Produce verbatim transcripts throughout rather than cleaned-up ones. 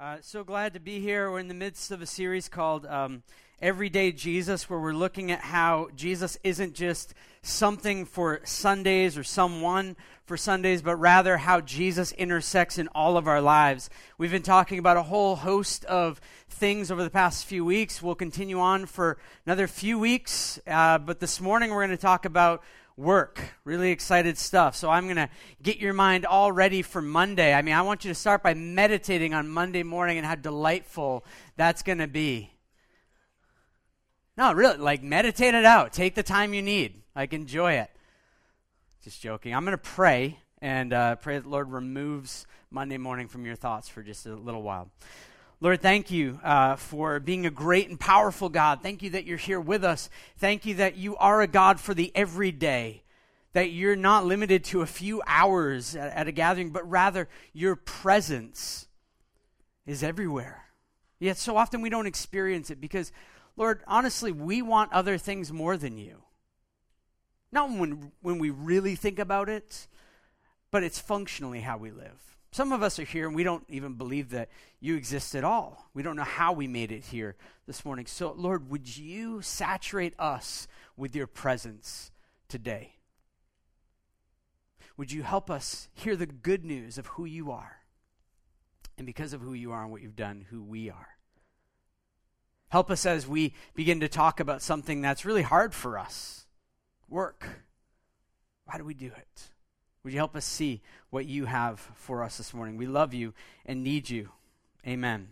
Uh, so glad to be here. We're in the midst of a series called um, Everyday Jesus, where we're looking at how Jesus isn't just something for Sundays or someone for Sundays, but rather how Jesus intersects in all of our lives. We've been talking about a whole host of things over the past few weeks. We'll continue on for another few weeks, uh, but this morning we're going to talk about work. Really excited stuff. So I'm going to get your mind all ready for Monday. I mean, I want you to start by meditating on Monday morning and how delightful that's going to be. No, really, like meditate it out. Take the time you need. Like enjoy it. Just joking. I'm going to pray and uh, pray that the Lord removes Monday morning from your thoughts for just a little while. Lord, thank you uh, for being a great and powerful God. Thank you that you're here with us. Thank you that you are a God for the everyday, that you're not limited to a few hours at, at a gathering, but rather your presence is everywhere. Yet so often we don't experience it because, Lord, honestly, we want other things more than you. Not when, when we really think about it, but it's functionally how we live. Some of us are here and we don't even believe that you exist at all. We don't know how we made it here this morning. So, Lord, would you saturate us with your presence today? Would you help us hear the good news of who you are? And because of who you are and what you've done, who we are. Help us as we begin to talk about something that's really hard for us. Work. Why do we do it? Would you help us see what you have for us this morning? We love you and need you. Amen.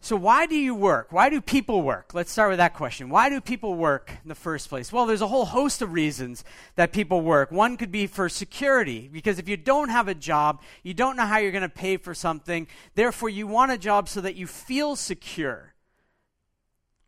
So why do you work? Why do people work? Let's start with that question. Why do people work in the first place? Well, there's a whole host of reasons that people work. One could be for security, because if you don't have a job, you don't know how you're going to pay for something. Therefore, you want a job so that you feel secure.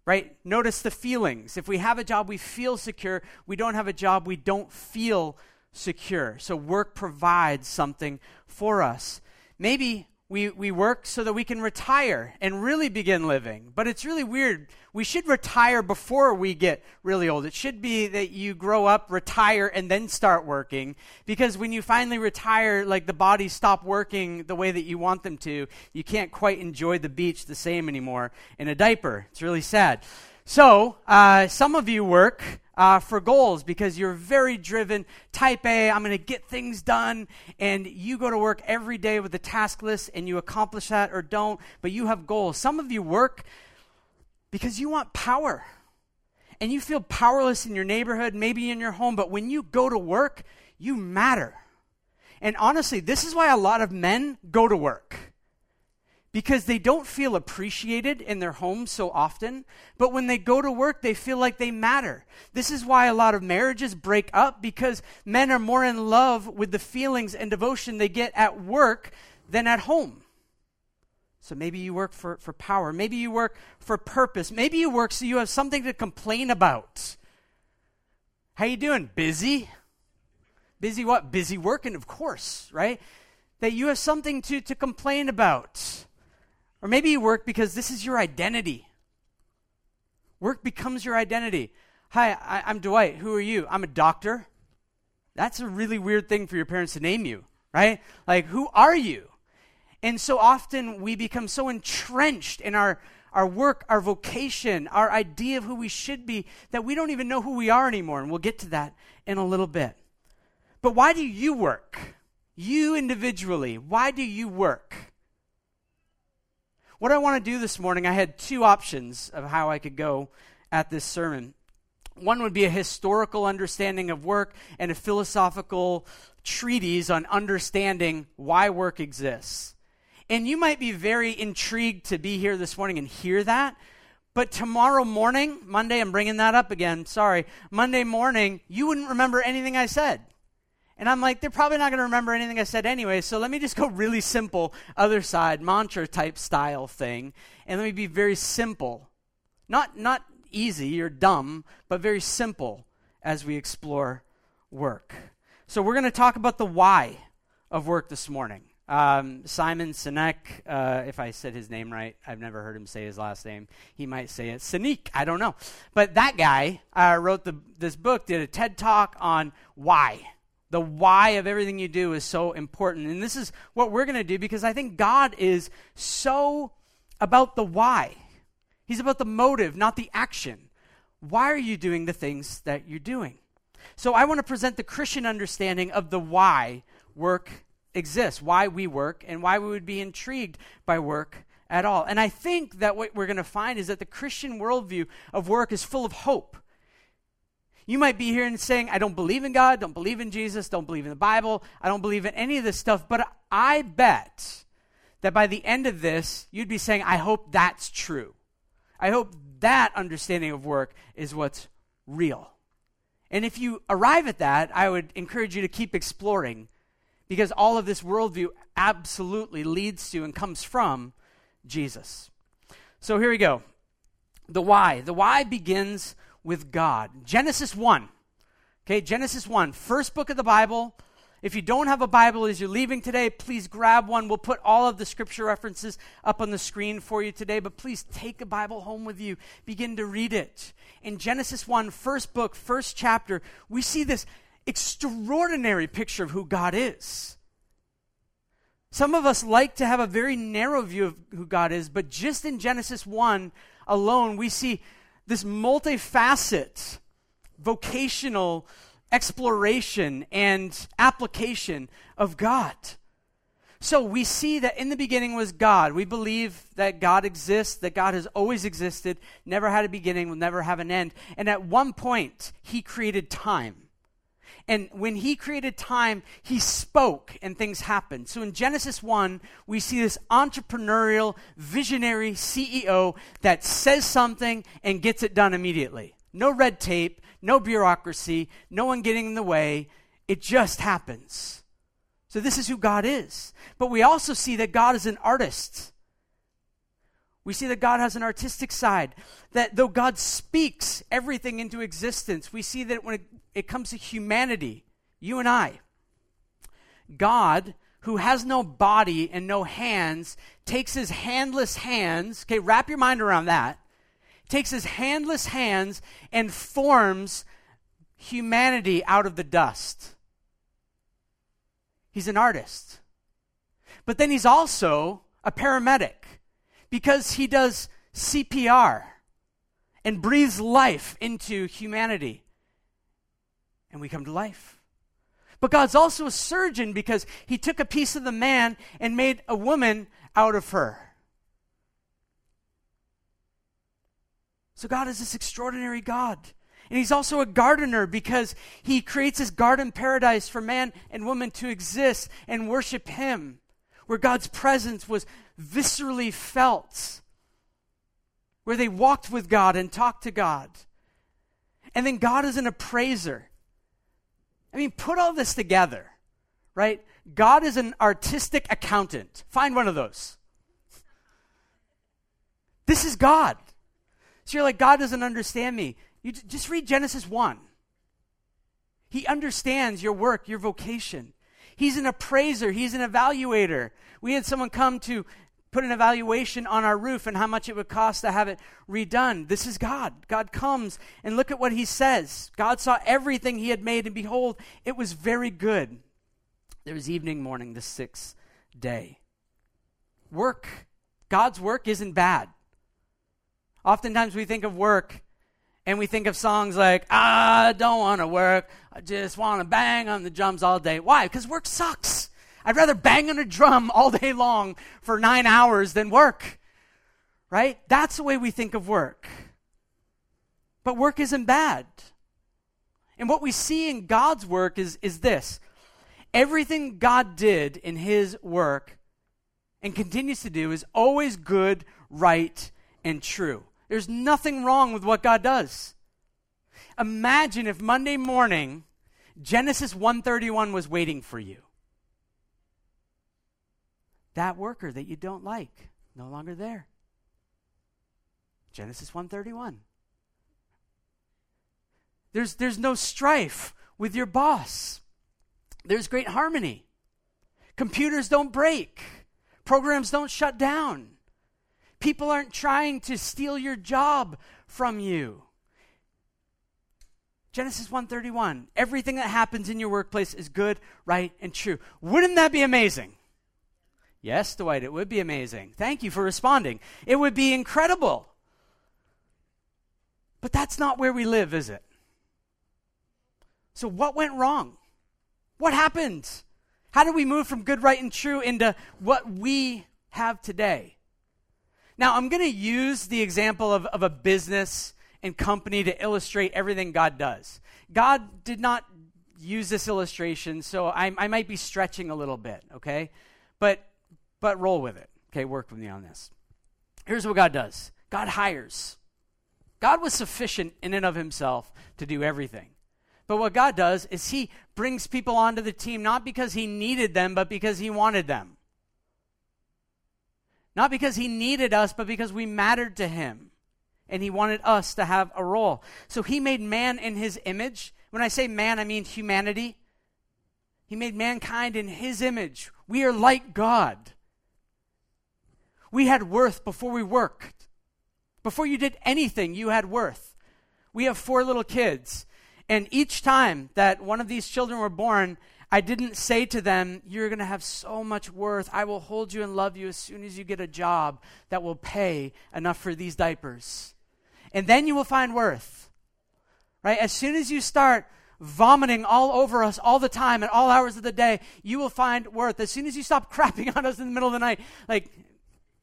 Right? Notice the feelings. If we have a job, we feel secure. We don't have a job, we don't feel secure. secure. So work provides something for us. Maybe we, we work so that we can retire and really begin living, but it's really weird. We should retire before we get really old. It should be that you grow up, retire, and then start working, because when you finally retire, like the body stopped working the way that you want them to. You can't quite enjoy the beach the same anymore in a diaper. It's really sad. So uh, some of you work uh, for goals because you're very driven, type A, I'm going to get things done, and you go to work every day with a task list and you accomplish that or don't, but you have goals. Some of you work because you want power, and you feel powerless in your neighborhood, maybe in your home, but when you go to work, you matter. And honestly, this is why a lot of men go to work. Because they don't feel appreciated in their homes so often, but when they go to work, they feel like they matter. This is why a lot of marriages break up, because men are more in love with the feelings and devotion they get at work than at home. So maybe you work for, for power. Maybe you work for purpose. Maybe you work so you have something to complain about. How you doing? Busy? Busy what? Busy working, of course, right? That you have something to, to complain about. Or maybe you work because this is your identity. Work becomes your identity. Hi, I, I'm Dwight. Who are you? I'm a doctor. That's a really weird thing for your parents to name you, right? Like, who are you? And so often we become so entrenched in our, our work, our vocation, our idea of who we should be, that we don't even know who we are anymore. And we'll get to that in a little bit. But why do you work? You individually, why do you work? What I want to do this morning, I had two options of how I could go at this sermon. One would be a historical understanding of work and a philosophical treatise on understanding why work exists. And you might be very intrigued to be here this morning and hear that, but tomorrow morning, Monday, I'm bringing that up again, sorry, Monday morning, you wouldn't remember anything I said. And I'm like, they're probably not going to remember anything I said anyway, so let me just go really simple, other side, mantra type style thing, and let me be very simple. Not, not easy or dumb, but very simple as we explore work. So we're going to talk about the why of work this morning. Um, Simon Sinek, uh, if I said his name right, I've never heard him say his last name. He might say it Sinek, I don't know. But that guy uh, wrote the, this book, did a TED Talk on why. The why of everything you do is so important. And this is what we're going to do, because I think God is so about the why. He's about the motive, not the action. Why are you doing the things that you're doing? So I want to present the Christian understanding of the why work exists, why we work, and why we would be intrigued by work at all. And I think that what we're going to find is that the Christian worldview of work is full of hope. You might be here and saying, I don't believe in God, don't believe in Jesus, don't believe in the Bible, I don't believe in any of this stuff, but I bet that by the end of this, you'd be saying, I hope that's true. I hope that understanding of work is what's real. And if you arrive at that, I would encourage you to keep exploring, because all of this worldview absolutely leads to and comes from Jesus. So here we go. The why. The why begins with God. Genesis one. Okay, Genesis one, first book of the Bible. If you don't have a Bible as you're leaving today, please grab one. We'll put all of the scripture references up on the screen for you today, but please take a Bible home with you. Begin to read it. In Genesis one, first book, first chapter, we see this extraordinary picture of who God is. Some of us like to have a very narrow view of who God is, but just in Genesis one alone, we see this multifaceted, vocational exploration and application of God. So we see that in the beginning was God. We believe that God exists, that God has always existed, never had a beginning, will never have an end. And at one point, he created time. And when he created time, he spoke and things happened. So in Genesis one, we see this entrepreneurial, visionary C E O that says something and gets it done immediately. No red tape, no bureaucracy, no one getting in the way. It just happens. So this is who God is. But we also see that God is an artist. We see that God has an artistic side, that though God speaks everything into existence, we see that when it, it comes to humanity, you and I, God, who has no body and no hands, takes his handless hands, okay, wrap your mind around that, takes his handless hands and forms humanity out of the dust. He's an artist. But then he's also a paramedic, because he does C P R and breathes life into humanity, and we come to life. But God's also a surgeon, because he took a piece of the man and made a woman out of her. So God is this extraordinary God. And he's also a gardener, because he creates this garden paradise for man and woman to exist and worship him, where God's presence was viscerally felt, where they walked with God and talked to God. And then God is an appraiser. I mean, put all this together, right? God is an artistic accountant. Find one of those. This is God. So you're like, God doesn't understand me. You j- just read Genesis one. He understands your work, your vocation. He's an appraiser. He's an evaluator. We had someone come to put an evaluation on our roof and how much it would cost to have it redone. This is God. God comes and look at what he says. God saw everything he had made, and behold, it was very good. There was evening, morning, the sixth day. Work. God's work isn't bad. Oftentimes we think of work and we think of songs like, I don't want to work, I just want to bang on the drums all day. Why? Because work sucks. I'd rather bang on a drum all day long for nine hours than work, right? That's the way we think of work. But work isn't bad. And what we see in God's work is, is this. Everything God did in his work and continues to do is always good, right, and true. There's nothing wrong with what God does. Imagine if Monday morning, Genesis one thirty-one was waiting for you. That worker that you don't like, no longer there. Genesis one thirty-one. There's, there's no strife with your boss. There's great harmony. Computers don't break. Programs don't shut down. People aren't trying to steal your job from you. Genesis one thirty-one, everything that happens in your workplace is good, right, and true. Wouldn't that be amazing? Yes, Dwight, it would be amazing. Thank you for responding. It would be incredible. But that's not where we live, is it? So what went wrong? What happened? How did we move from good, right, and true into what we have today? Now, I'm going to use the example of, of a business and company to illustrate everything God does. God did not use this illustration, so I, I might be stretching a little bit, okay? But but roll with it, okay? Work with me on this. Here's what God does. God hires. God was sufficient in and of himself to do everything. But what God does is he brings people onto the team not because he needed them, but because he wanted them. Not because he needed us, but because we mattered to him. And he wanted us to have a role. So he made man in his image. When I say man, I mean humanity. He made mankind in his image. We are like God. We had worth before we worked. Before you did anything, you had worth. We have four little kids. And each time that one of these children were born, I didn't say to them, you're going to have so much worth. I will hold you and love you as soon as you get a job that will pay enough for these diapers. And then you will find worth. Right? As soon as you start vomiting all over us all the time at all hours of the day, you will find worth. As soon as you stop crapping on us in the middle of the night, like,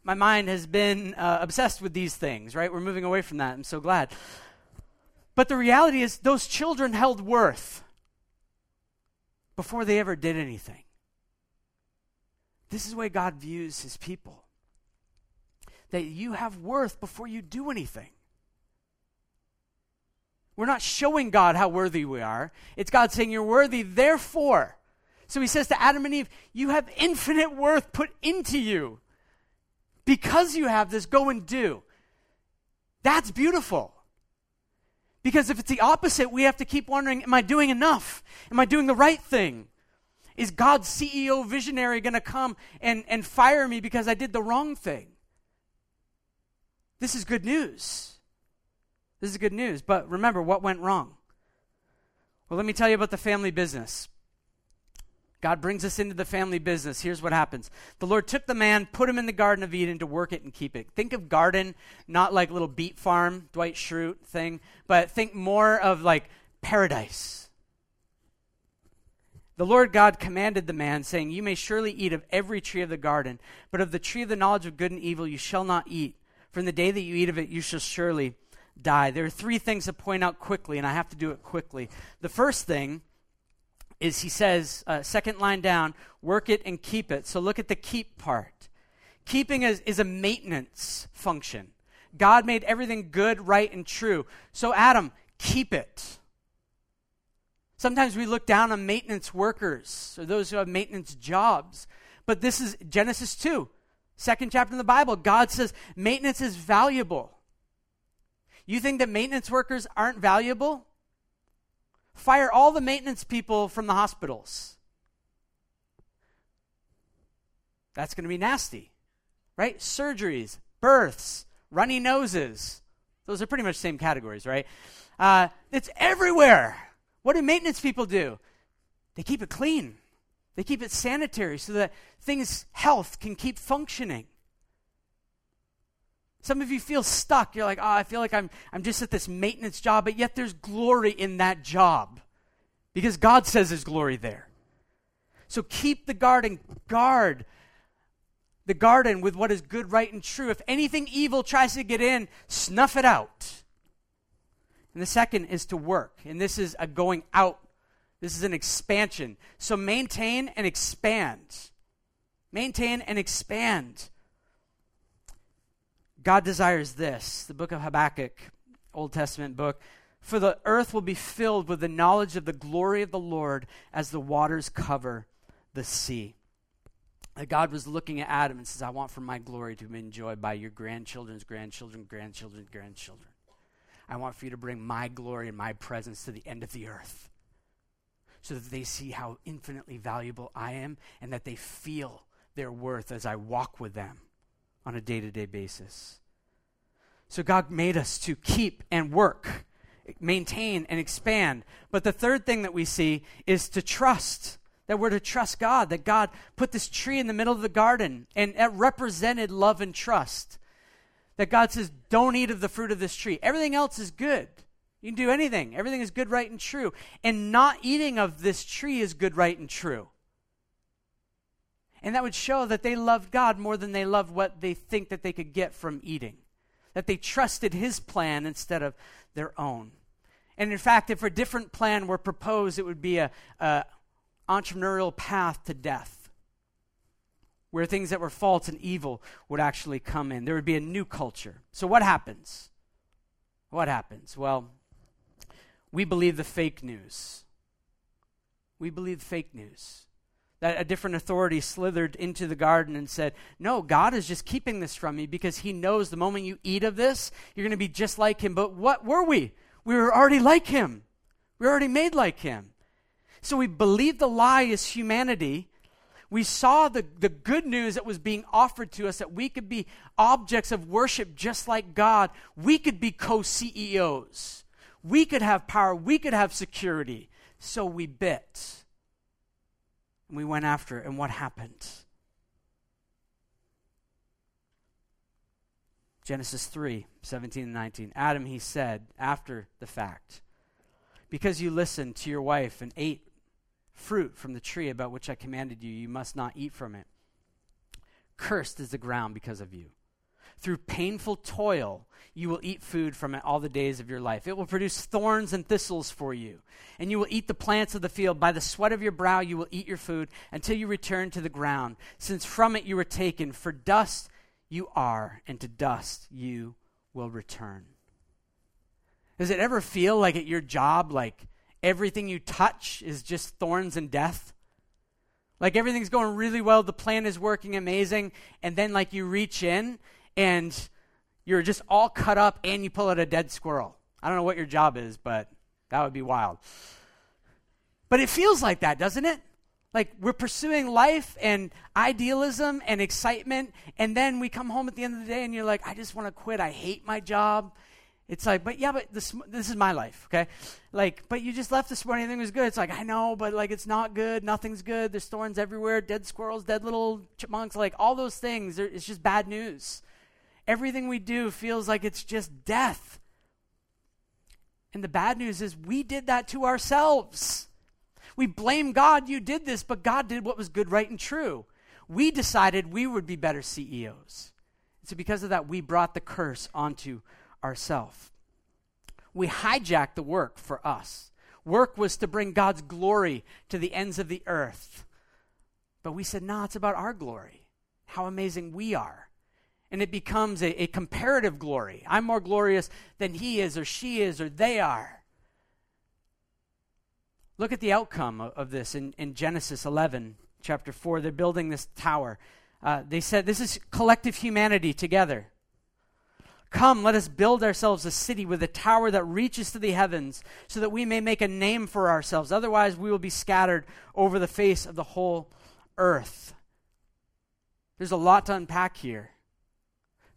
my mind has been uh, obsessed with these things, right? We're moving away from that. I'm so glad. But the reality is those children held worth before they ever did anything. This is the way God views his people. That you have worth before you do anything. We're not showing God how worthy we are. It's God saying you're worthy, therefore. So he says to Adam and Eve, you have infinite worth put into you. Because you have this, go and do. That's beautiful. Because if it's the opposite, we have to keep wondering, am I doing enough? Am I doing the right thing? Is God's C E O visionary going to come and, and fire me because I did the wrong thing? This is good news. This is good news, but remember, what went wrong? Well, let me tell you about the family business. God brings us into the family business. Here's what happens. The Lord took the man, put him in the Garden of Eden to work it and keep it. Think of garden, not like little beet farm, Dwight Schrute thing, but think more of like paradise. The Lord God commanded the man, saying, you may surely eat of every tree of the garden, but of the tree of the knowledge of good and evil you shall not eat. From the day that you eat of it, you shall surely die. There are three things to point out quickly, and I have to do it quickly. The first thing is he says, uh, second line down, work it and keep it. So look at the keep part. Keeping is, is a maintenance function. God made everything good, right, and true. So Adam, keep it. Sometimes we look down on maintenance workers or those who have maintenance jobs. But this is Genesis two, second chapter in the Bible. God says maintenance is valuable. You think that maintenance workers aren't valuable? Fire all the maintenance people from the hospitals. That's going to be nasty, right? Surgeries, births, runny noses. Those are pretty much the same categories, right? Uh, it's everywhere. What do maintenance people do? They keep it clean. They keep it sanitary so that things, health can keep functioning. Some of you feel stuck. You're like, oh, I feel like I'm I'm just at this maintenance job, but yet there's glory in that job because God says there's glory there. So keep the garden, guard the garden with what is good, right, and true. If anything evil tries to get in, snuff it out. And the second is to work, and this is a going out. This is an expansion. So maintain and expand. Maintain and expand. God desires this, the book of Habakkuk, Old Testament book. For the earth will be filled with the knowledge of the glory of the Lord as the waters cover the sea. That God was looking at Adam and says, I want for my glory to be enjoyed by your grandchildren's grandchildren, grandchildren, grandchildren. I want for you to bring my glory and my presence to the end of the earth so that they see how infinitely valuable I am and that they feel their worth as I walk with them on a day-to-day basis. So God made us to keep and work maintain and expand. But the third thing that we see is to trust, that we're to trust God, that God put this tree in the middle of the garden, and it represented love and trust. That God says, don't eat of the fruit of this tree. Everything else is good. You can do anything. Everything is good, right, and true. And not eating of this tree is good, right, and true. And that would show that they loved God more than they loved what they think that they could get from eating. That they trusted his plan instead of their own. And in fact, if a different plan were proposed, it would be a, a entrepreneurial path to death, where things that were false and evil would actually come in. There would be a new culture. So what happens? What happens? Well, we believe the fake news. We believe fake news. That a different authority slithered into the garden and said, no, God is just keeping this from me because he knows the moment you eat of this, you're going to be just like him. But what were we? We were already like him. We were already made like him. So we believe the lie is humanity. We saw the, the good news that was being offered to us, that we could be objects of worship just like God. We could be co-C E Os. We could have power. We could have security. So we bit. And we went after it. And what happened? Genesis three, seventeen and nineteen. Adam, he said, after the fact, because you listened to your wife and ate fruit from the tree about which I commanded you, you must not eat from it. Cursed is the ground because of you. Through painful toil, you will eat food from it all the days of your life. It will produce thorns and thistles for you, and you will eat the plants of the field. By the sweat of your brow, you will eat your food until you return to the ground, since from it you were taken. For dust you are, and to dust you will return. Does it ever feel like at your job, like, everything you touch is just thorns and death? Like everything's going really well, the plan is working amazing, and then like you reach in and you're just all cut up and you pull out a dead squirrel. I don't know what your job is, but that would be wild. But it feels like that, doesn't it? Like we're pursuing life and idealism and excitement, and then we come home at the end of the day and you're like, I just want to quit. I hate my job. It's like, but yeah, but this this is my life, okay? Like, but you just left this morning, everything was good. It's like, I know, but like it's not good. Nothing's good. There's thorns everywhere, dead squirrels, dead little chipmunks, like all those things. It's just bad news. Everything we do feels like it's just death. And the bad news is we did that to ourselves. We blame God, you did this, but God did what was good, right, and true. We decided we would be better C E Os. So because of that, we brought the curse onto ourself. We hijacked the work for us. Work was to bring God's glory to the ends of the earth. But we said, no, it's about our glory, how amazing we are. And it becomes a, a comparative glory. I'm more glorious than he is or she is or they are. Look at the outcome of, of this in, in Genesis eleven, chapter four. They're building this tower. Uh, they said, this is collective humanity together. Come, let us build ourselves a city with a tower that reaches to the heavens so that we may make a name for ourselves. Otherwise, we will be scattered over the face of the whole earth. There's a lot to unpack here.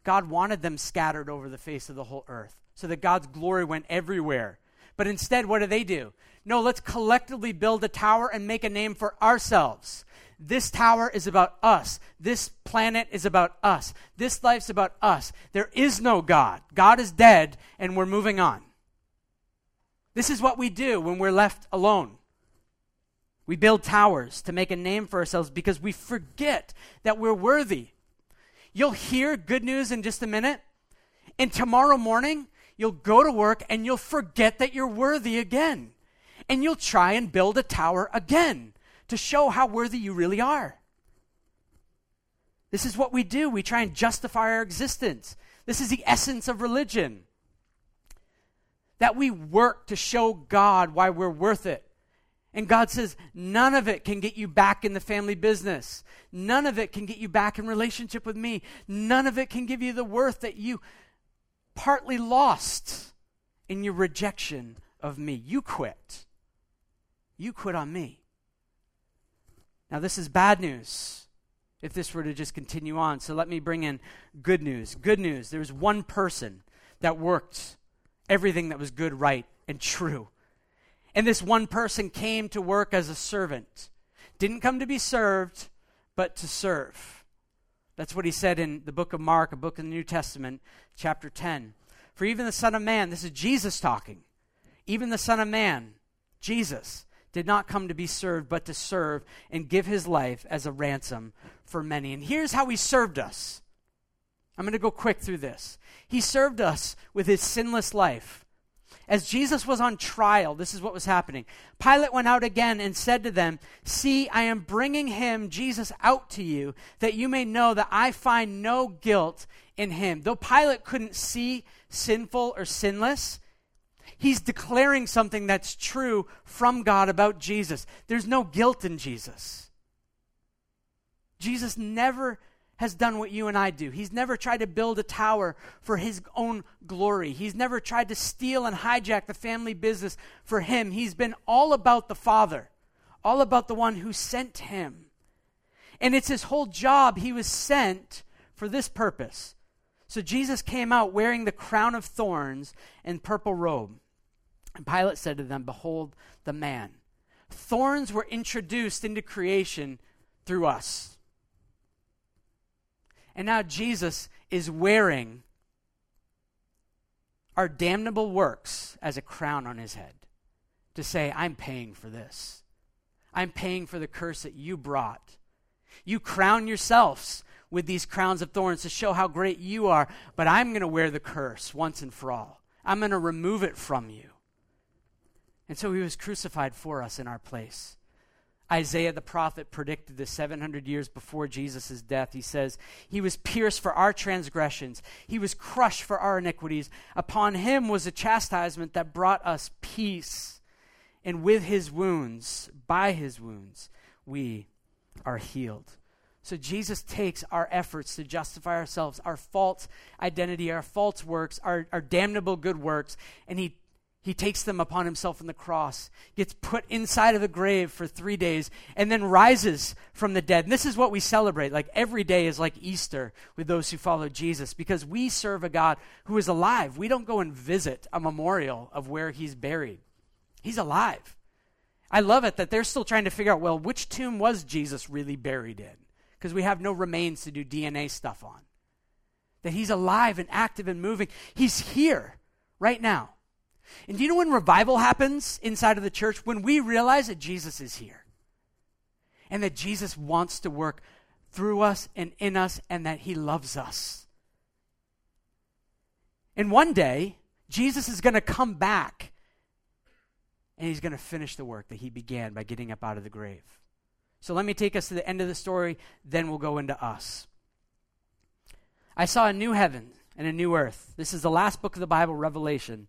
God wanted them scattered over the face of the whole earth so that God's glory went everywhere. But instead, what do they do? No, let's collectively build a tower and make a name for ourselves. This tower is about us. This planet is about us. This life's about us. There is no God. God is dead, and we're moving on. This is what we do when we're left alone. We build towers to make a name for ourselves because we forget that we're worthy. You'll hear good news in just a minute, and tomorrow morning, you'll go to work, and you'll forget that you're worthy again, and you'll try and build a tower again to show how worthy you really are. This is what we do. We try and justify our existence. This is the essence of religion, that we work to show God why we're worth it. And God says, none of it can get you back in the family business. None of it can get you back in relationship with me. None of it can give you the worth that you partly lost in your rejection of me. You quit. You quit on me. Now, this is bad news if this were to just continue on. So let me bring in good news. Good news. There was one person that worked everything that was good, right, and true. And this one person came to work as a servant. Didn't come to be served, but to serve. That's what he said in the book of Mark, a book in the New Testament, chapter ten. For even the Son of Man, this is Jesus talking, even the Son of Man, Jesus, did not come to be served, but to serve and give his life as a ransom for many. And here's how he served us. I'm going to go quick through this. He served us with his sinless life. As Jesus was on trial, this is what was happening. Pilate went out again and said to them, "See, I am bringing him, Jesus, out to you, that you may know that I find no guilt in him." Though Pilate couldn't see sinful or sinless, he's declaring something that's true from God about Jesus. There's no guilt in Jesus. Jesus never has done what you and I do. He's never tried to build a tower for his own glory. He's never tried to steal and hijack the family business for him. He's been all about the Father, all about the one who sent him. And it's his whole job. He was sent for this purpose. So Jesus came out wearing the crown of thorns and purple robe. And Pilate said to them, "Behold the man." Thorns were introduced into creation through us. And now Jesus is wearing our damnable works as a crown on his head to say, "I'm paying for this. I'm paying for the curse that you brought. You crown yourselves with these crowns of thorns to show how great you are, but I'm going to wear the curse once and for all. I'm going to remove it from you." And so he was crucified for us in our place. Isaiah the prophet predicted this seven hundred years before Jesus' death. He says, "He was pierced for our transgressions. He was crushed for our iniquities. Upon him was a chastisement that brought us peace. And with his wounds, by his wounds, we are healed." So Jesus takes our efforts to justify ourselves, our false identity, our false works, our, our damnable good works, and he He takes them upon himself on the cross, gets put inside of the grave for three days, and then rises from the dead. And this is what we celebrate. Like every day is like Easter with those who follow Jesus, because we serve a God who is alive. We don't go and visit a memorial of where he's buried. He's alive. I love it that they're still trying to figure out, well, which tomb was Jesus really buried in? Because we have no remains to do D N A stuff on. That he's alive and active and moving. He's here right now. And do you know when revival happens inside of the church? When we realize that Jesus is here and that Jesus wants to work through us and in us and that he loves us. And one day, Jesus is going to come back and he's going to finish the work that he began by getting up out of the grave. So let me take us to the end of the story, then we'll go into us. I saw a new heaven and a new earth. This is the last book of the Bible, Revelation.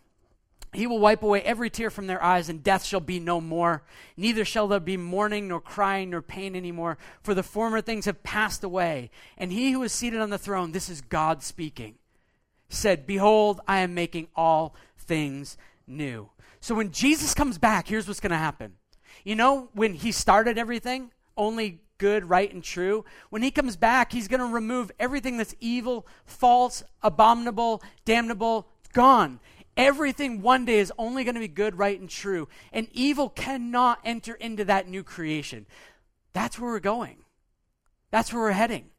He will wipe away every tear from their eyes, and death shall be no more. Neither shall there be mourning, nor crying, nor pain anymore, for the former things have passed away." And he who is seated on the throne, this is God speaking, said, "Behold, I am making all things new." So when Jesus comes back, here's what's going to happen. You know, when he started everything, only good, right, and true. When he comes back, he's going to remove everything that's evil, false, abominable, damnable, gone. Everything one day is only going to be good, right, and true. And evil cannot enter into that new creation. That's where we're going. That's where we're heading.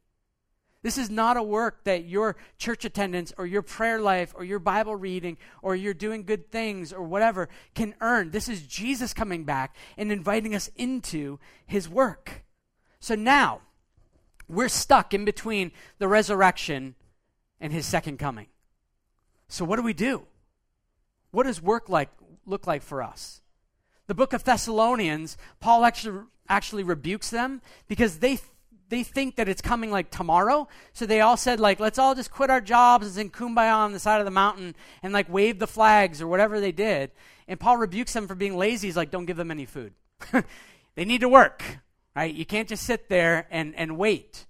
This is not a work that your church attendance or your prayer life or your Bible reading or your doing good things or whatever can earn. This is Jesus coming back and inviting us into his work. So now we're stuck in between the resurrection and his second coming. So what do we do? What does work like look like for us? The book of Thessalonians, Paul actually actually rebukes them because they th- they think that it's coming like tomorrow. So they all said, like, let's all just quit our jobs and sing Kumbaya on the side of the mountain and like wave the flags or whatever they did. And Paul rebukes them for being lazy. He's like, don't give them any food. They need to work. right? You can't just sit there and, and wait.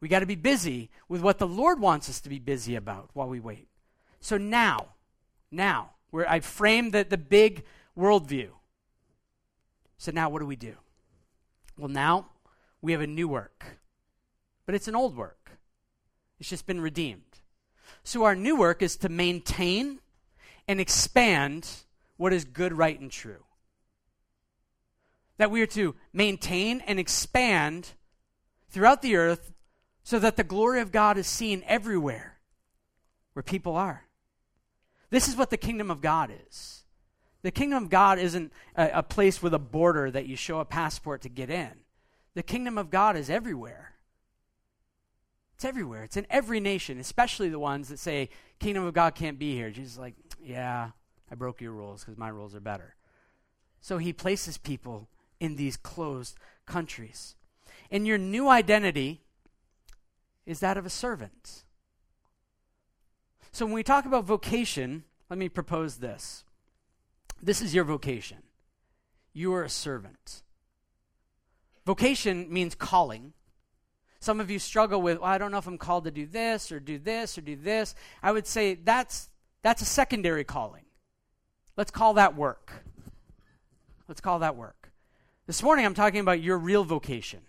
We got to be busy with what the Lord wants us to be busy about while we wait. So now, now, where I've framed the, the big worldview. So now what do we do? Well, now we have a new work, but it's an old work. It's just been redeemed. So our new work is to maintain and expand what is good, right, and true. That we are to maintain and expand throughout the earth so that the glory of God is seen everywhere where people are. This is what the kingdom of God is. The kingdom of God isn't a, a place with a border that you show a passport to get in. The kingdom of God is everywhere. It's everywhere. It's in every nation, especially the ones that say, kingdom of God can't be here. Jesus is like, yeah, I broke your rules because my rules are better. So he places people in these closed countries. And your new identity is that of a servant. So when we talk about vocation, let me propose this. This is your vocation. You are a servant. Vocation means calling. Some of you struggle with, well, I don't know if I'm called to do this or do this or do this. I would say that's that's a secondary calling. Let's call that work. Let's call that work. This morning I'm talking about your real vocation.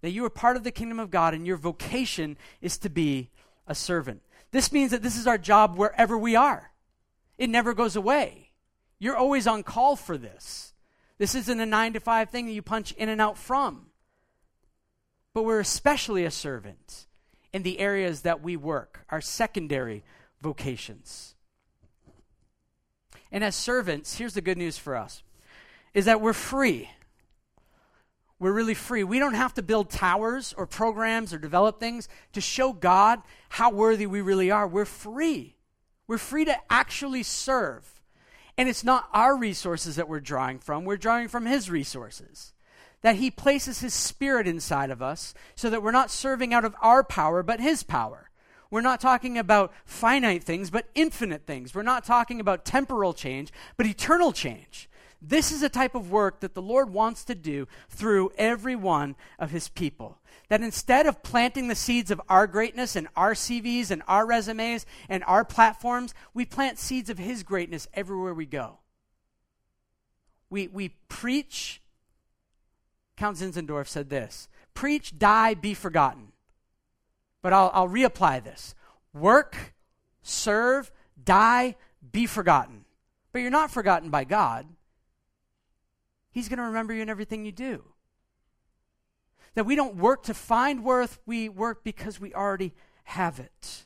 That you are part of the kingdom of God and your vocation is to be a servant. This means that this is our job wherever we are. It never goes away. You're always on call for this. This isn't a nine to five thing that you punch in and out from. But we're especially a servant in the areas that we work, our secondary vocations. And as servants, here's the good news for us, is that we're free. We're really free. We don't have to build towers or programs or develop things to show God how worthy we really are. We're free. We're free to actually serve. And it's not our resources that we're drawing from. We're drawing from his resources. That he places his spirit inside of us so that we're not serving out of our power, but his power. We're not talking about finite things, but infinite things. We're not talking about temporal change, but eternal change. This is a type of work that the Lord wants to do through every one of his people. That instead of planting the seeds of our greatness and our C Vs and our resumes and our platforms, we plant seeds of his greatness everywhere we go. We, we preach. Count Zinzendorf said this, preach, die, be forgotten. But I'll, I'll reapply this. Work, serve, die, be forgotten. But you're not forgotten by God. He's going to remember you in everything you do. That we don't work to find worth, we work because we already have it.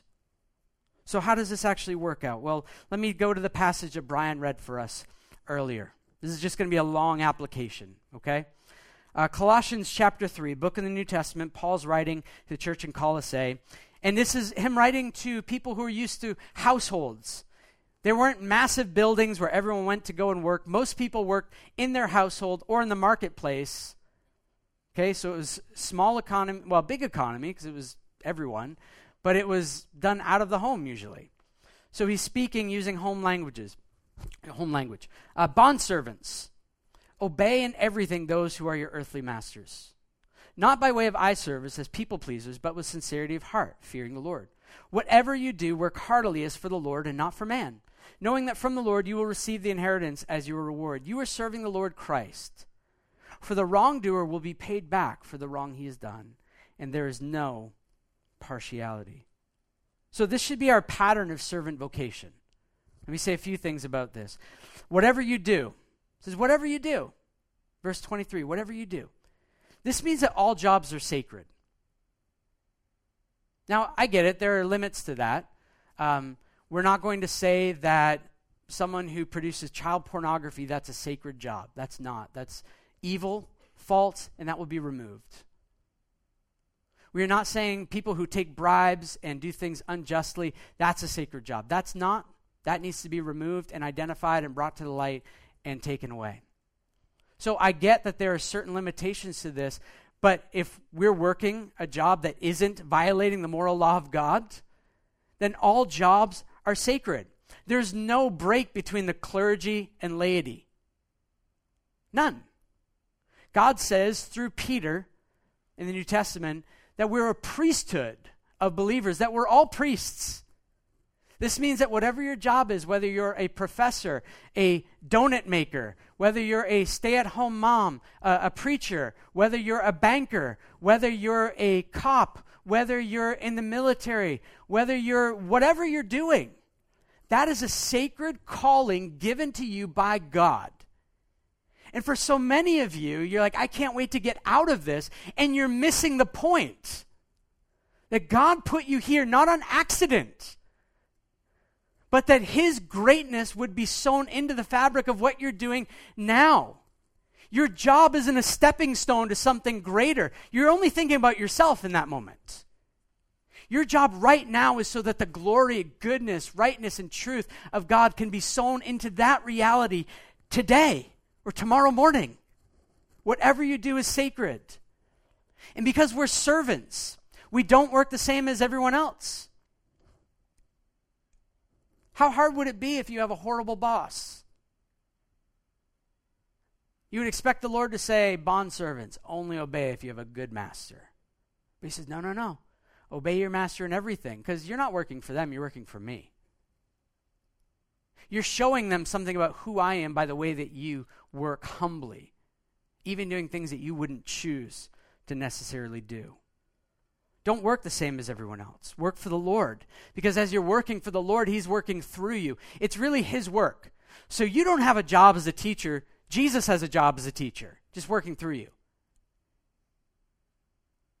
So how does this actually work out? Well, let me go to the passage that Brian read for us earlier. This is just going to be a long application, okay? Uh, Colossians chapter three, book in the New Testament, Paul's writing to the church in Colossae. And this is him writing to people who are used to households. There weren't massive buildings where everyone went to go and work. Most people worked in their household or in the marketplace. Okay, so it was small economy, well, big economy because it was everyone, but it was done out of the home usually. So he's speaking using home languages, home language. Uh, bondservants, obey in everything those who are your earthly masters, not by way of eye service as people pleasers, but with sincerity of heart, fearing the Lord. Whatever you do, work heartily as for the Lord and not for man, knowing that from the Lord you will receive the inheritance as your reward. You are serving the Lord Christ. For the wrongdoer will be paid back for the wrong he has done, and there is no partiality. So this should be our pattern of servant vocation. Let me say a few things about this. Whatever you do, it says whatever you do, verse twenty-three, whatever you do. This means that all jobs are sacred. Now, I get it. There are limits to that. Um, We're not going to say that someone who produces child pornography, that's a sacred job. That's not. That's evil, false, and that will be removed. We are not saying people who take bribes and do things unjustly, that's a sacred job. That's not. That needs to be removed and identified and brought to the light and taken away. So I get that there are certain limitations to this, but if we're working a job that isn't violating the moral law of God, then all jobs are sacred. There's no break between the clergy and laity. None. God says through Peter in the New Testament that we're a priesthood of believers, that we're all priests. This means that whatever your job is, whether you're a professor, a donut maker, whether you're a stay-at-home mom, a, a preacher, whether you're a banker, whether you're a cop, whether you're in the military, whether you're whatever you're doing, that is a sacred calling given to you by God. And for so many of you, you're like, I can't wait to get out of this, and you're missing the point that God put you here not on accident, but that his greatness would be sewn into the fabric of what you're doing now. Your job isn't a stepping stone to something greater. You're only thinking about yourself in that moment. Your job right now is so that the glory, goodness, rightness, and truth of God can be sewn into that reality today or tomorrow morning. Whatever you do is sacred. And because we're servants, we don't work the same as everyone else. How hard would it be if you have a horrible boss? You would expect the Lord to say, bondservants, only obey if you have a good master. But he says, no, no, no. Obey your master in everything, because you're not working for them, you're working for me. You're showing them something about who I am by the way that you work humbly, even doing things that you wouldn't choose to necessarily do. Don't work the same as everyone else. Work for the Lord, because as you're working for the Lord, he's working through you. It's really his work. So you don't have a job as a teacher. Jesus has a job as a teacher, just working through you.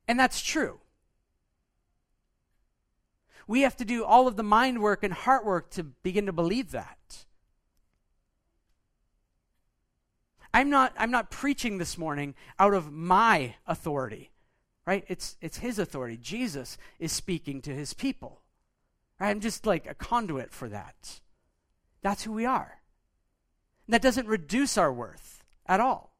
And that's true. We have to do all of the mind work and heart work to begin to believe that. I'm not, I'm not preaching this morning out of my authority, right? It's, it's his authority. Jesus is speaking to his people, right? I'm just like a conduit for that. That's who we are. And that doesn't reduce our worth at all.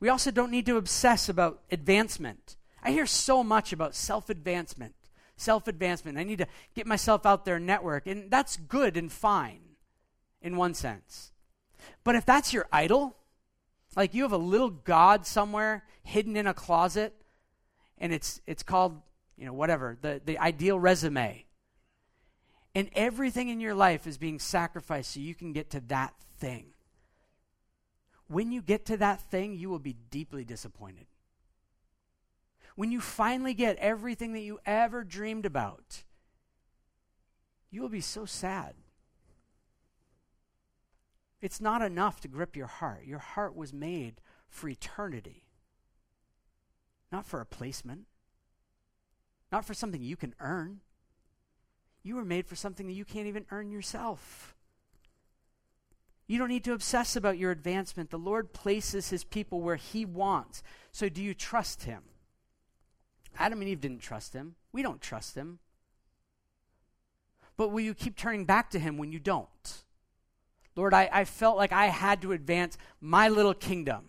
We also don't need to obsess about advancement. I hear so much about self-advancement, self-advancement. I need to get myself out there and network, and that's good and fine in one sense. But if that's your idol, like you have a little god somewhere hidden in a closet, and it's it's called, you know, whatever, the, the ideal resume, and everything in your life is being sacrificed so you can get to that thing. When you get to that thing, you will be deeply disappointed. When you finally get everything that you ever dreamed about, you will be so sad. It's not enough to grip your heart. Your heart was made for eternity, not for a placement, not for something you can earn. You were made for something that you can't even earn yourself. You don't need to obsess about your advancement. The Lord places his people where he wants. So do you trust him? Adam and Eve didn't trust him. We don't trust him. But will you keep turning back to him when you don't? Lord, I, I felt like I had to advance my little kingdom.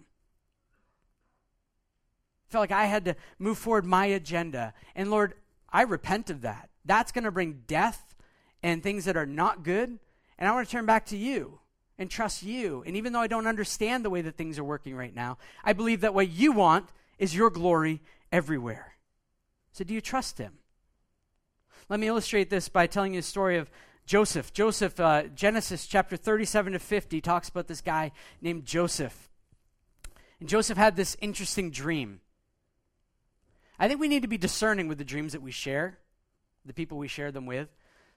I felt like I had to move forward my agenda. And Lord, I repent of that. That's going to bring death and things that are not good. And I want to turn back to you and trust you. And even though I don't understand the way that things are working right now, I believe that what you want is your glory everywhere. So do you trust him? Let me illustrate this by telling you a story of Joseph. Joseph, uh, Genesis chapter thirty-seven to fifty talks about this guy named Joseph. And Joseph had this interesting dream. I think we need to be discerning with the dreams that we share, the people we share them with.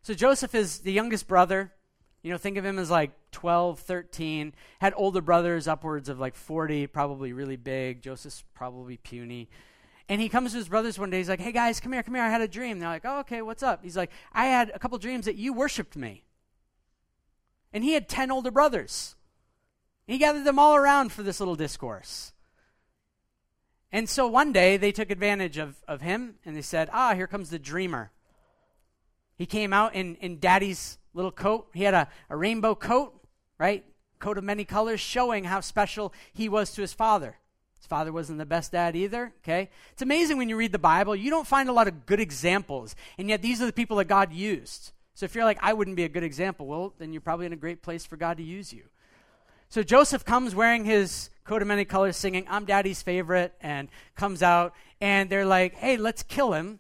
So Joseph is the youngest brother. You know, think of him as like twelve, thirteen, had older brothers upwards of like forty, probably really big. Joseph's probably puny. And he comes to his brothers one day. He's like, hey, guys, come here, come here. I had a dream. They're like, oh, okay, what's up? He's like, I had a couple dreams that you worshiped me. And he had ten older brothers. And he gathered them all around for this little discourse. And so one day they took advantage of, of him, and they said, ah, here comes the dreamer. He came out in, in daddy's little coat. He had a, a rainbow coat, right? Coat of many colors, showing how special he was to his father. His father wasn't the best dad either, okay? It's amazing when you read the Bible, you don't find a lot of good examples, and yet these are the people that God used. So if you're like, I wouldn't be a good example, well, then you're probably in a great place for God to use you. So Joseph comes wearing his coat of many colors, singing, "I'm Daddy's favorite," and comes out, and they're like, "Hey, let's kill him,"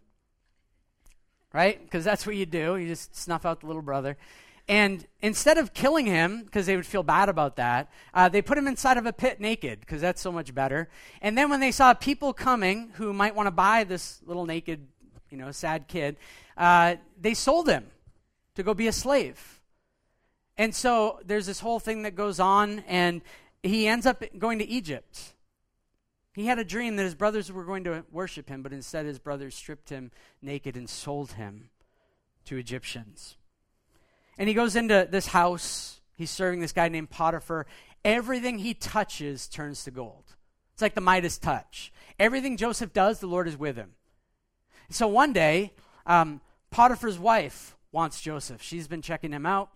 right? Because that's what you do. You just snuff out the little brother. And instead of killing him, because they would feel bad about that, uh, they put him inside of a pit naked, because that's so much better. And then when they saw people coming who might want to buy this little naked, you know, sad kid, uh, they sold him to go be a slave. And so there's this whole thing that goes on, and he ends up going to Egypt. He had a dream that his brothers were going to worship him, but instead his brothers stripped him naked and sold him to Egyptians. And he goes into this house. He's serving this guy named Potiphar. Everything he touches turns to gold. It's like the Midas touch. Everything Joseph does, the Lord is with him. So one day, um, Potiphar's wife wants Joseph. She's been checking him out,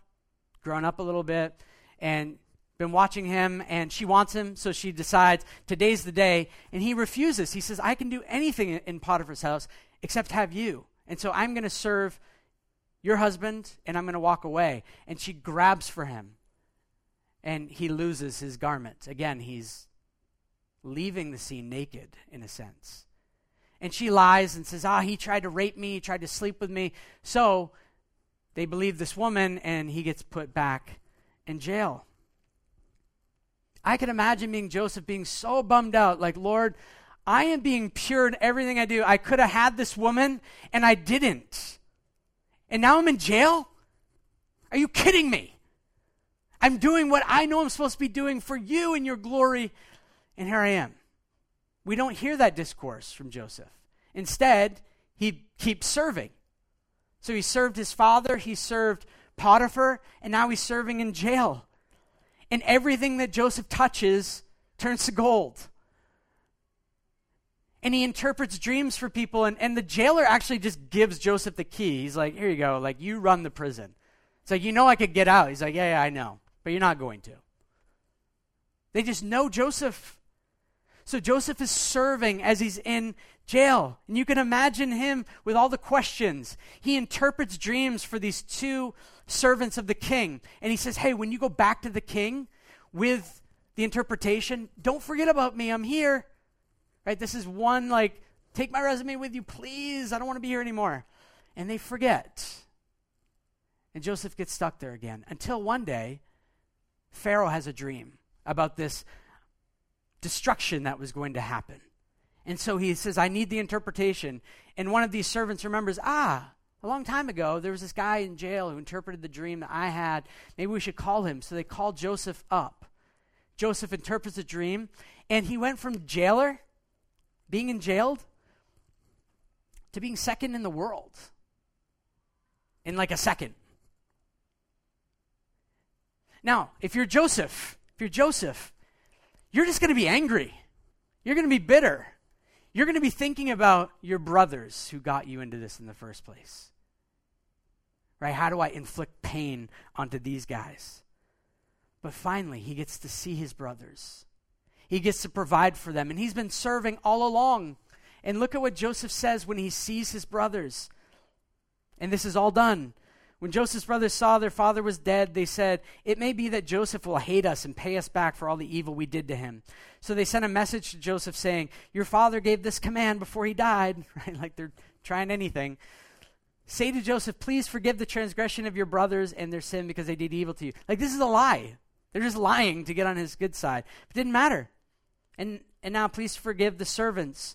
grown up a little bit, and been watching him, and she wants him, so she decides today's the day, and he refuses. He says, "I can do anything in Potiphar's house except have you, and so I'm going to serve your husband, and I'm going to walk away." And she grabs for him, and he loses his garment. Again, he's leaving the scene naked, in a sense. And she lies and says, ah, he tried to rape me, he tried to sleep with me. So they believe this woman, and he gets put back in jail. I can imagine being Joseph being so bummed out, like, Lord, I am being pure in everything I do. I could have had this woman, and I didn't. And now I'm in jail? Are you kidding me? I'm doing what I know I'm supposed to be doing for you and your glory, and here I am. We don't hear that discourse from Joseph. Instead, he keeps serving. So he served his father, he served Potiphar, and now he's serving in jail. And everything that Joseph touches turns to gold. And he interprets dreams for people, and, and the jailer actually just gives Joseph the key. He's like, here you go, like, you run the prison. It's like, you know I could get out. He's like, yeah, yeah, I know, but you're not going to. They just know Joseph. So Joseph is serving as he's in jail, and you can imagine him with all the questions. He interprets dreams for these two servants of the king, and he says, hey, when you go back to the king with the interpretation, don't forget about me, I'm here. Right, this is one, like, take my resume with you, please. I don't want to be here anymore. And they forget. And Joseph gets stuck there again until one day, Pharaoh has a dream about this destruction that was going to happen. And so he says, I need the interpretation. And one of these servants remembers, ah, a long time ago, there was this guy in jail who interpreted the dream that I had. Maybe we should call him. So they called Joseph up. Joseph interprets a dream, and he went from jailer, being in jail, to being second in the world in like a second. Now, if you're Joseph, if you're Joseph, you're just going to be angry. You're going to be bitter. You're going to be thinking about your brothers who got you into this in the first place. Right? How do I inflict pain onto these guys? But finally, he gets to see his brothers. He gets to provide for them, and he's been serving all along. And look at what Joseph says when he sees his brothers. And this is all done. When Joseph's brothers saw their father was dead, they said, it may be that Joseph will hate us and pay us back for all the evil we did to him. So they sent a message to Joseph saying, your father gave this command before he died. Right? Like they're trying anything. Say to Joseph, please forgive the transgression of your brothers and their sin because they did evil to you. Like, this is a lie. They're just lying to get on his good side. But it didn't matter. And and now please forgive the servants.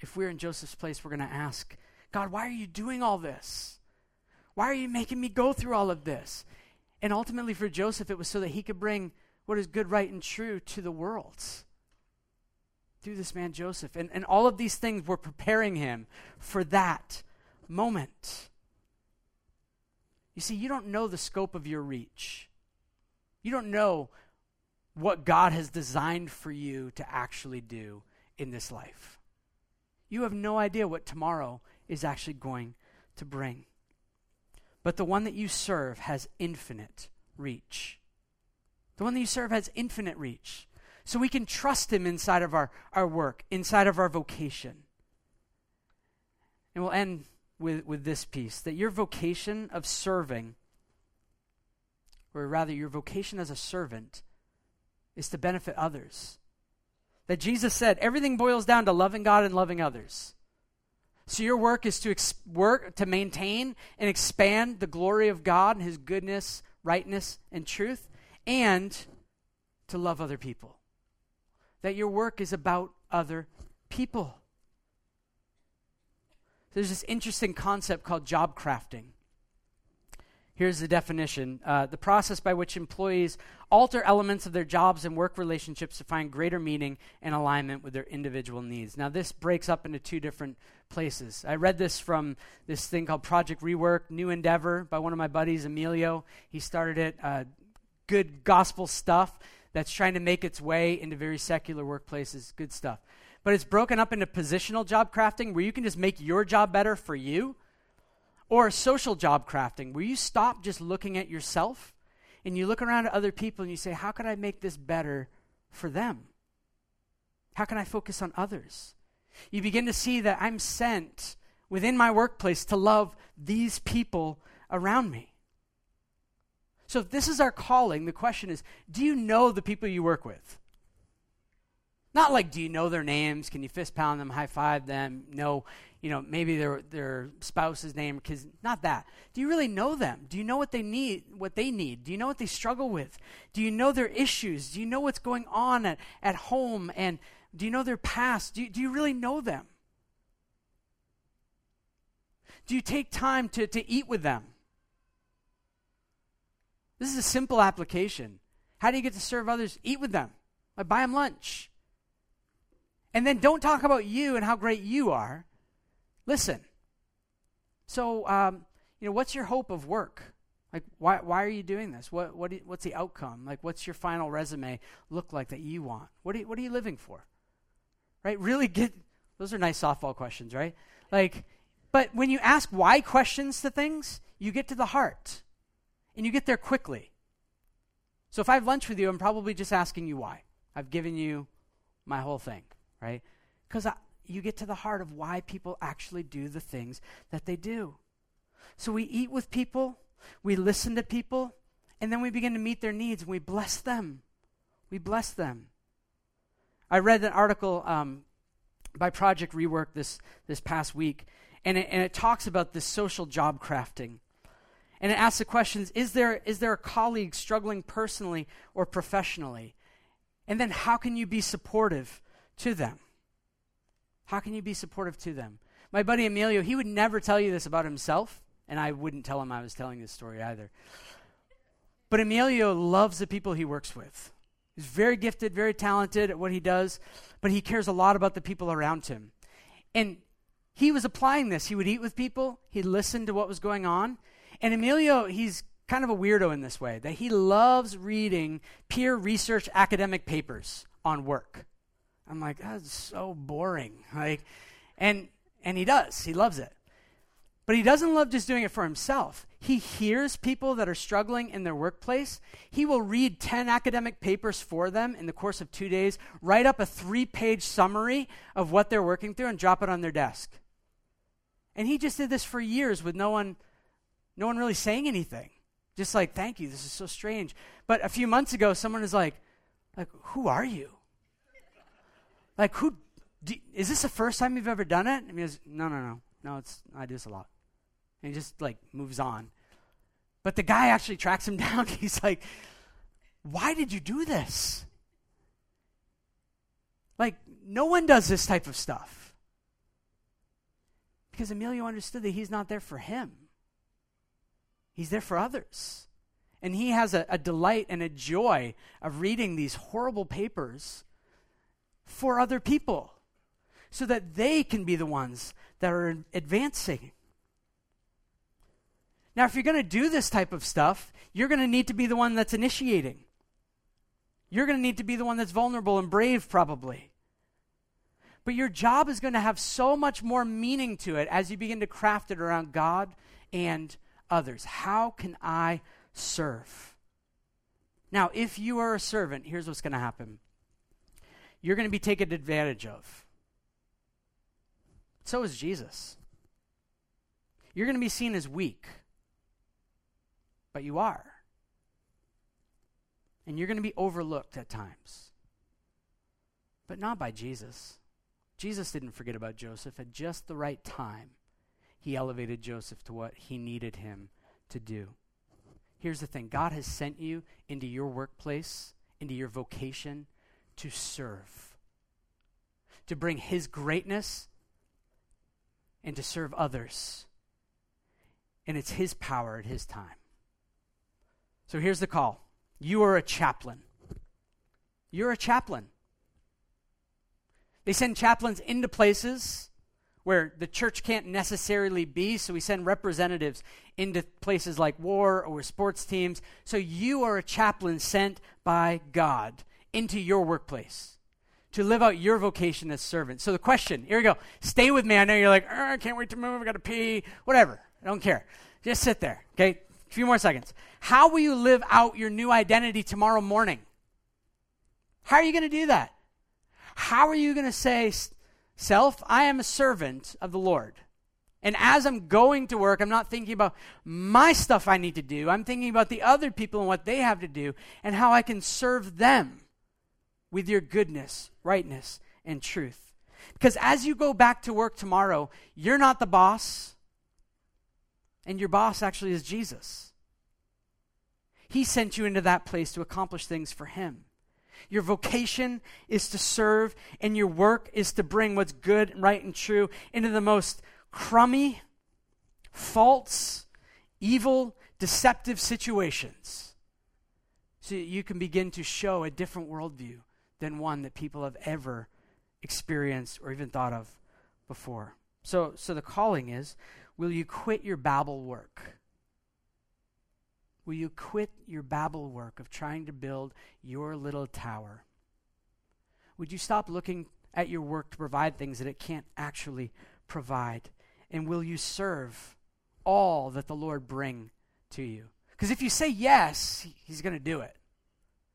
If we're in Joseph's place, we're going to ask, God, why are you doing all this? Why are you making me go through all of this? And ultimately for Joseph, it was so that he could bring what is good, right, and true to the world through this man Joseph. And, and all of these things were preparing him for that moment. You see, you don't know the scope of your reach. You don't know what God has designed for you to actually do in this life. You have no idea what tomorrow is actually going to bring. But the one that you serve has infinite reach. The one that you serve has infinite reach. So we can trust him inside of our, our work, inside of our vocation. And we'll end with, with this piece, that your vocation of serving, or rather your vocation as a servant, is to benefit others. That Jesus said, everything boils down to loving God and loving others. So your work is to ex- work to maintain and expand the glory of God and his goodness, rightness, and truth, and to love other people. That your work is about other people. There's this interesting concept called job crafting. Here's the definition. Uh, the process by which employees alter elements of their jobs and work relationships to find greater meaning and alignment with their individual needs. Now, this breaks up into two different places. I read this from this thing called Project Rework, New Endeavor, by one of my buddies, Emilio. He started it. Uh, good gospel stuff that's trying to make its way into very secular workplaces. Good stuff. But it's broken up into positional job crafting, where you can just make your job better for you, or social job crafting, where you stop just looking at yourself and you look around at other people and you say, how could I make this better for them? How can I focus on others? You begin to see that I'm sent within my workplace to love these people around me. So if this is our calling, the question is, do you know the people you work with? Not like, do you know their names? Can you fist pound them, high five them? No, you know, maybe their their spouse's name, because not that. Do you really know them? Do you know what they need? What they need? Do you know what they struggle with? Do you know their issues? Do you know what's going on at, at home? And do you know their past? Do you, do you really know them? Do you take time to, to eat with them? This is a simple application. How do you get to serve others? Eat with them. I buy them lunch. And then don't talk about you and how great you are. Listen. So, um, you know, what's your hope of work? Like, why why are you doing this? What what do you, what's the outcome? Like, what's your final resume look like that you want? What are you, what are you living for? Right? Really get those are nice softball questions, right? Like, but when you ask why questions to things, you get to the heart, and you get there quickly. So if I have lunch with you, I'm probably just asking you why. I've given you my whole thing. Right? Because you get to the heart of why people actually do the things that they do. So we eat with people, we listen to people, and then we begin to meet their needs, and we bless them. We bless them. I read an article um, by Project Rework this, this past week, and it, and it talks about this social job crafting. And it asks the questions, is there is there a colleague struggling personally or professionally? And then how can you be supportive to them? How can you be supportive to them? My buddy Emilio, he would never tell you this about himself, and I wouldn't tell him I was telling this story either. But Emilio loves the people he works with. He's very gifted, very talented at what he does, but he cares a lot about the people around him. And he was applying this. He would eat with people, he'd listen to what was going on, and Emilio, he's kind of a weirdo in this way, that he loves reading peer research academic papers on work. I'm like, that's so boring. Like, and and he does. He loves it. But he doesn't love just doing it for himself. He hears people that are struggling in their workplace. He will read ten academic papers for them in the course of two days, write up a three-page summary of what they're working through, and drop it on their desk. And he just did this for years with no one, no one really saying anything. Just like, thank you, this is so strange. But a few months ago, someone was like, like, who are you? Like, who, do, is this the first time you've ever done it? I mean, it's, no, no, no. No, it's, I do this a lot. And he just, like, moves on. But the guy actually tracks him down. He's like, why did you do this? Like, no one does this type of stuff. Because Emilio understood that he's not there for him. He's there for others. And he has a, a delight and a joy of reading these horrible papers for other people, so that they can be the ones that are advancing. Now, if you're going to do this type of stuff, you're going to need to be the one that's initiating. You're going to need to be the one that's vulnerable and brave probably. But your job is going to have so much more meaning to it as you begin to craft it around God and others. How can I serve? Now, if you are a servant, here's what's going to happen. You're going to be taken advantage of. So is Jesus. You're going to be seen as weak. But you are. And you're going to be overlooked at times. But not by Jesus. Jesus didn't forget about Joseph. At just the right time, he elevated Joseph to what he needed him to do. Here's the thing. God has sent you into your workplace, into your vocation, to serve, to bring his greatness, and to serve others. And it's his power at his time. So here's the call. You are a chaplain. You're a chaplain. They send chaplains into places where the church can't necessarily be, so we send representatives into places like war or sports teams. So you are a chaplain sent by God into your workplace to live out your vocation as servant. So the question, here we go. Stay with me. I know you're like, I can't wait to move. I got to pee. Whatever. I don't care. Just sit there, okay? A few more seconds. How will you live out your new identity tomorrow morning? How are you going to do that? How are you going to say, self, I am a servant of the Lord. And as I'm going to work, I'm not thinking about my stuff I need to do. I'm thinking about the other people and what they have to do and how I can serve them with your goodness, rightness, and truth. Because as you go back to work tomorrow, you're not the boss. And your boss actually is Jesus. He sent you into that place to accomplish things for him. Your vocation is to serve, and your work is to bring what's good, right, and true into the most crummy, false, evil, deceptive situations so that you can begin to show a different worldview than one that people have ever experienced or even thought of before. So, so the calling is, will you quit your Babel work? Will you quit your Babel work of trying to build your little tower? Would you stop looking at your work to provide things that it can't actually provide? And will you serve all that the Lord bring to you? Because if you say yes, he's going to do it.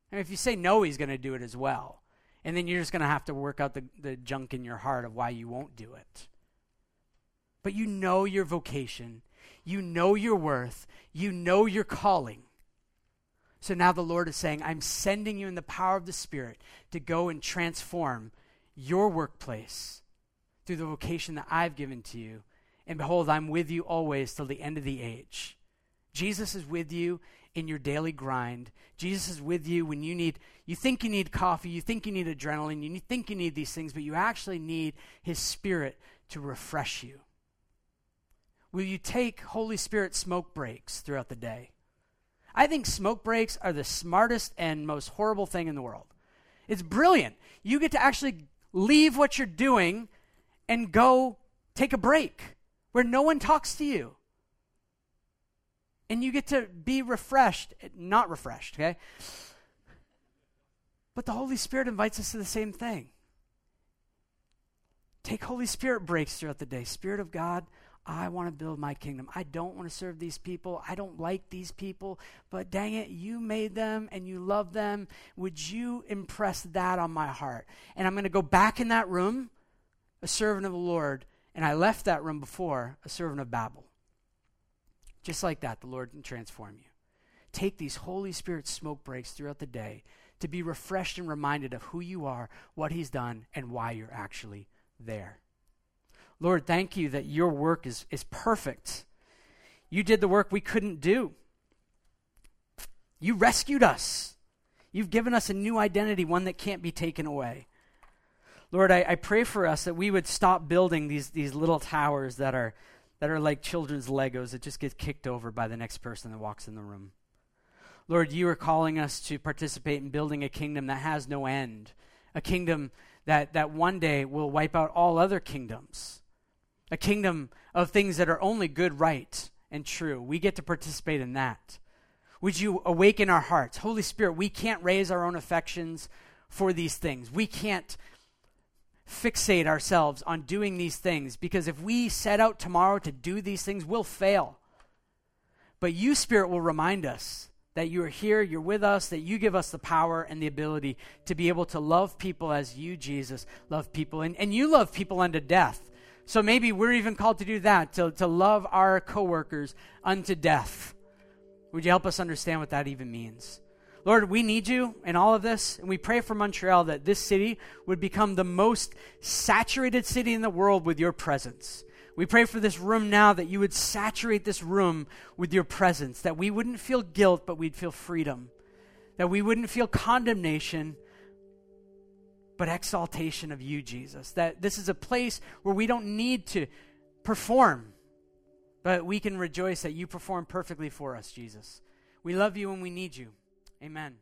And if you say no, he's going to do it as well. And then you're just going to have to work out the, the junk in your heart of why you won't do it. But you know your vocation. You know your worth. You know your calling. So now the Lord is saying, I'm sending you in the power of the Spirit to go and transform your workplace through the vocation that I've given to you. And behold, I'm with you always till the end of the age. Jesus is with you in your daily grind. Jesus is with you when you need, you think you need coffee, you think you need adrenaline, you think you need these things, but you actually need his Spirit to refresh you. Will you take Holy Spirit smoke breaks throughout the day? I think smoke breaks are the smartest and most horrible thing in the world. It's brilliant. You get to actually leave what you're doing and go take a break where no one talks to you. And you get to be refreshed, not refreshed, okay? But the Holy Spirit invites us to the same thing. Take Holy Spirit breaks throughout the day. Spirit of God, I want to build my kingdom. I don't want to serve these people. I don't like these people. But dang it, you made them and you love them. Would you impress that on my heart? And I'm going to go back in that room, a servant of the Lord. And I left that room before, a servant of Babel. Just like that, the Lord can transform you. Take these Holy Spirit smoke breaks throughout the day to be refreshed and reminded of who you are, what he's done, and why you're actually there. Lord, thank you that your work is, is perfect. You did the work we couldn't do. You rescued us. You've given us a new identity, one that can't be taken away. Lord, I, I pray for us that we would stop building these, these little towers that are, that are like children's Legos that just get kicked over by the next person that walks in the room. Lord, you are calling us to participate in building a kingdom that has no end, a kingdom that, that one day will wipe out all other kingdoms. A kingdom of things that are only good, right, and true. We get to participate in that. Would you awaken our hearts? Holy Spirit, we can't raise our own affections for these things. We can't fixate ourselves on doing these things, because if we set out tomorrow to do these things, we'll fail. But you, Spirit, will remind us that you are here, you're with us, that you give us the power and the ability to be able to love people as you, Jesus, love people. And, and you love people unto death. So maybe we're even called to do that, to, to love our coworkers unto death. Would you help us understand what that even means? Lord, we need you in all of this, and we pray for Montreal that this city would become the most saturated city in the world with your presence. We pray for this room now that you would saturate this room with your presence, that we wouldn't feel guilt, but we'd feel freedom, that we wouldn't feel condemnation, but exaltation of you, Jesus, that this is a place where we don't need to perform, but we can rejoice that you perform perfectly for us, Jesus. We love you and we need you. Amen.